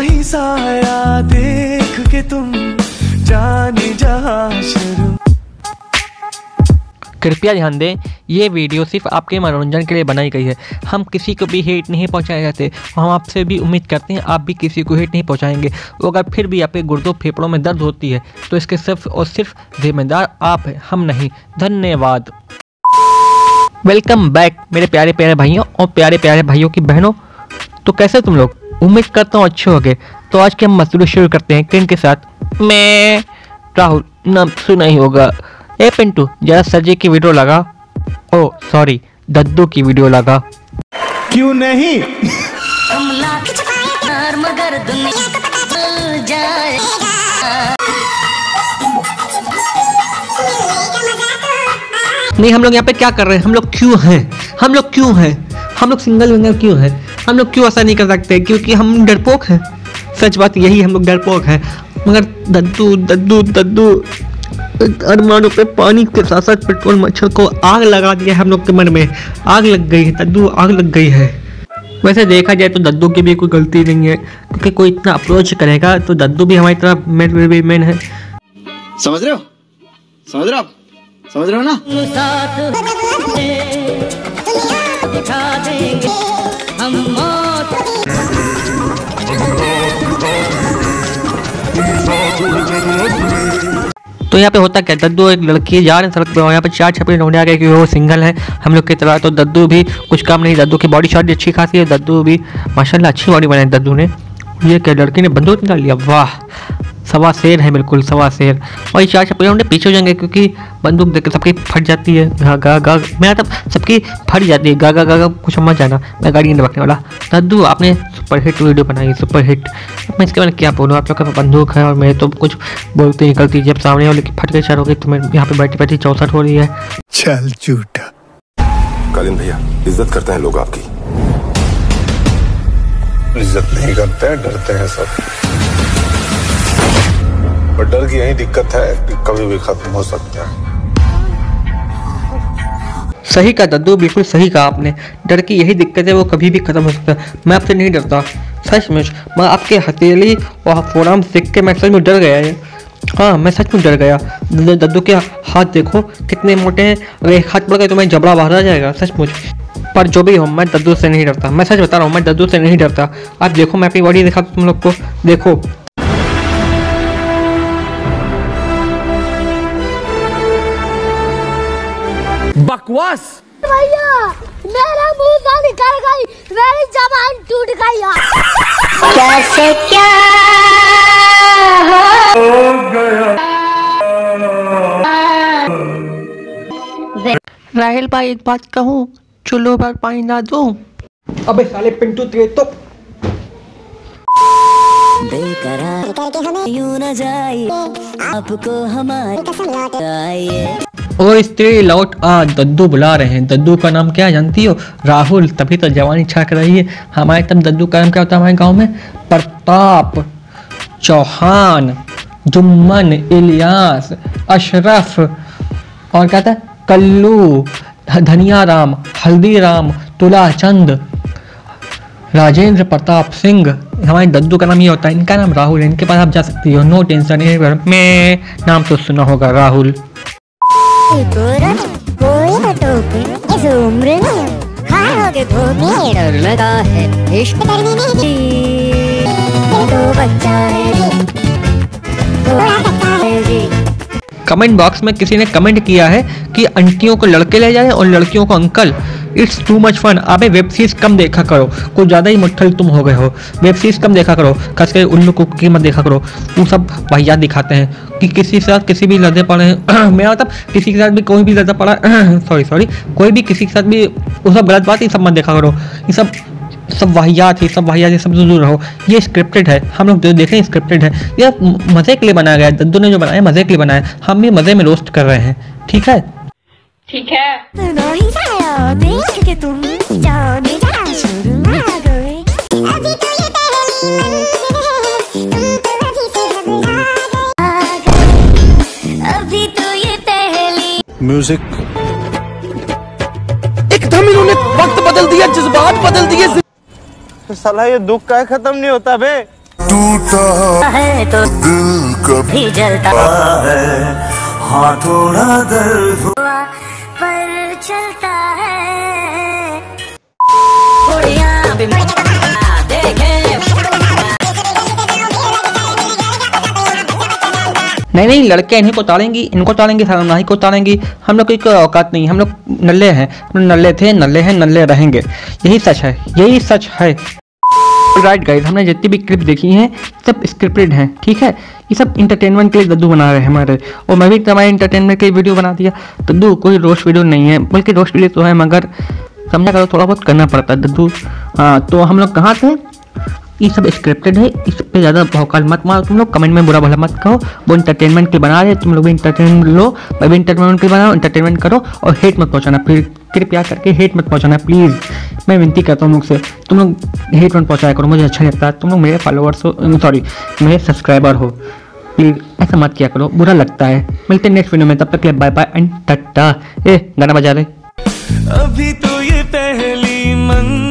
कहीं साया देख के तुम जाने जहां शुरू। कृपया ध्यान दें, ये वीडियो सिर्फ आपके मनोरंजन के लिए बनाई गई है। हम किसी को भी हेट नहीं पहुंचाना चाहते और हम आपसे भी उम्मीद करते हैं आप भी किसी को हेट नहीं पहुंचाएंगे। अगर फिर भी आपके गुर्दों फेफड़ों में दर्द होती है तो इसके सिर्फ और सिर्फ जिम्मेदार आप हैं, हम नहीं। धन्यवाद। वेलकम बैक मेरे प्यारे प्यारे भाइयों और प्यारे प्यारे भाइयों की बहनों। तो कैसे तुम लोग? उम्मीद करता हूँ अच्छे होंगे। तो आज के हम मसलू शुरू करते हैं किन के साथ। मैं राहुल, नाम सुना ही होगा। ए पिंटू, जरा सजे की वीडियो लगा। ओ सॉरी, दद्दू की वीडियो लगा। क्यों नहीं? नहीं, हम लोग यहाँ पे क्या कर रहे हैं? हम लोग क्यों हैं? हम लोग सिंगल विंगल क्यों हैं? हम लोग क्यों ऐसा नहीं कर सकते? क्योंकि हम डरपोक हैं। सच बात यही, हम लोग डरपोक हैं। मगर दद्दू दद्दू दद्दू अरमानों पे पानी के साथ साथ पेट्रोल मच्छर को आग लगा दिया है। हम लोग के मन में आग लग गई है, दद्दू आग लग गई है। वैसे देखा जाए तो दद्दू की भी कोई गलती नहीं है, क्योंकि कोई इतना अप्रोच करेगा तो दद्दू भी हमारी तरफ मेन है। समझ रहे हो? समझ रहे हो ना? तो यहाँ पे होता क्या, दद्दू एक लड़की जा रहे हैं सड़क पे, यहाँ पे चार छपे ढूंढने आ गए कि वो सिंगल है हम लोग की तरह। तो दद्दू भी कुछ काम नहीं, दद्दू की बॉडी शॉट अच्छी खासी है, दद्दू भी माशाल्लाह अच्छी बॉडी बनाई दद्दू ने। ये क्या, लड़की ने बंदूक निकाल लिया? वाह, सवा शेर है, बिल्कुल सवा शेर। और ये चार छपे ढूंढने पीछे हो जाएंगे क्योंकि बंदूक देख सबकी फट जाती है। गा गा कुछ मत जाना, मैं गाड़ी नहीं रखने वाला। दद्दू आपने सुपरहिट वीडियो बनाई, सुपरहिट। मैं इसके बारे में क्या बोलूँ? आप लोग का बंदूक है और मैं तो कुछ बोलते निकलती। जब सामने वाले की फट के चार हो गई तो मैं यहाँ पे बैठी बैठी 64 हो रही है। चल झूठा कालीन भैया, इज्जत करते हैं लोग आपकी। इज्जत नहीं करते हैं, डरते हैं सब। पर डर की यही दिक्कत है कि कभी भी खत्म हो सकता है। सही कहा दद्दू, बिल्कुल सही कहा आपने। डर की यही दिक्कत है, वो कभी भी खत्म हो सकता है। मैं आपसे नहीं डरता सच में। मैं आपके हथेली और फोराम देख के मैं सच में डर गया है। हाँ, मैं सच में डर गया। दद्दू के हाथ देखो कितने मोटे हैं, अगर एक हाथ पड़ गए तो मैं जबड़ा बाहर आ जाएगा सचमुच। पर जो भी हो, मैं दद्दू से नहीं डरता। मैं सच बता रहा हूँ, मैं दद्दू से नहीं डरता। आप देखो, मैं अपनी बॉडी दिखाता हूँ तुम लोग को, देखो। बकवास भैया, मेरा मुंह निकल गई, मेरी जबान टूट गई। कैसे क्या हो गया? राहुल भाई, एक बात कहूँ, चुल्लू पर पानी ना दो। अबे साले पिंटू, तेरे तो बेकरार करके हमें यूं न जाइए, आपको हमारी कसम लौट आइए। और स्त्री लौट आ, दद्दू बुला रहे हैं। दद्दू का नाम क्या जानती हो? राहुल। तभी तो जवानी छाक रही है हमारे। तब दद्दू का नाम क्या होता है हमारे गांव में? प्रताप, चौहान, जुम्मन, इलियास, अशरफ और क्या था, कल्लू, धनिया राम, हल्दीराम, तुलाचंद, राजेंद्र प्रताप सिंह। हमारे दद्दू का नाम ये होता है, इनका नाम राहुल है। इनके पास आप जा सकती हो, नो टेंशन। मैं नाम तो सुना होगा, राहुल। कमेंट बॉक्स में किसी ने कमेंट किया है कि आंटियों को लड़के ले जाए और लड़कियों को uncle. It's too much fun. अबे वेब सीरीज कम देखा करो, कुछ ज़्यादा ही मुठ्ठल तुम हो गए हो। वेब सीरीज कम देखा करो, खास कर उल्लू कुक की मत देखा करो। वो सब वाहियात दिखाते हैं कि किसी के साथ किसी भी लड़े पड़े हैं। मेरा मतलब किसी के साथ भी कोई भी लड़े पड़ा, सॉरी कोई भी किसी के साथ भी, वो सब गलत बात, ये सब मत देखा करो। ये सब वाहियात है, सब वाहियात है, सब दूर रहो। ये स्क्रिप्टेड है, हम लोग जो देख रहे हैं स्क्रिप्टेड है। यह मज़े के लिए बनाया गया है, दद्दू ने जो बनाया मज़े के लिए बनाया, हम भी मज़े में रोस्ट कर रहे हैं। ठीक है तुम जाने म्यूजिक। एकदम इन्होंने वक्त बदल दिया, जज्बात बदल दिए। साला ये दुख का खत्म नहीं होता बे। टूटा है तो दिल कभी जलता है, हाँ थोड़ा दर्द हुआ पर चलता है। थोड़ियां भी नहीं, लड़के इन्हीं को ताड़ेंगी, इनको ताड़ेंगी, शर्मनाही को ताड़ेंगी। हम लोग की कोई औकात नहीं, हम लोग नल्ले हैं, नल्ले थे, नल्ले हैं, नल्ले रहेंगे। यही सच है, यही सच है। राइट गाइस, हमने जितनी भी क्लिप देखी हैं सब स्क्रिप्टेड हैं, ठीक है। ये सब इंटरटेनमेंट के लिए दद्दू बना रहे हैं हमारे, और मैं भी तुम्हारे इंटरटेनमेंट के लिए वीडियो बना दिया। दद्दू कोई रोस्ट वीडियो नहीं है, बल्कि रोस्ट वीडियो तो है मगर समझा करो थोड़ा बहुत करना पड़ता है दद्दू। हाँ, तो हम लोग कहाँ थे? ये सब स्क्रिप्टेड है, इस पे ज़्यादा भौकाल मत मारो तुम लोग, कमेंट में बुरा भला मत कहो। वो इंटरटेनमेंट के लिए बना रहे, तुम लोग भी इंटरटेनमेंट लो, मैं भी इंटरटेनमेंट के लिए बनाओ, इंटरटेनमेंट करो और हेट मत पहुँचाना। फिर कृपया करके हेट मत पहुँचाना प्लीज़, मैं विनती करता हूँ मुझसे, तुम लोग हेट मत पहुँचाया करो, मुझे अच्छा लगता है। तुम लोग मेरे फॉलोअर्स हो, सॉरी मेरे सब्सक्राइबर हो, प्लीज़ ऐसा मत किया करो, बुरा लगता है। मिलते हैं नेक्स्ट वीडियो में, तब तक के बाय बाय एंड टाटा। ए गाना बजा रहे अभी तो ये पहली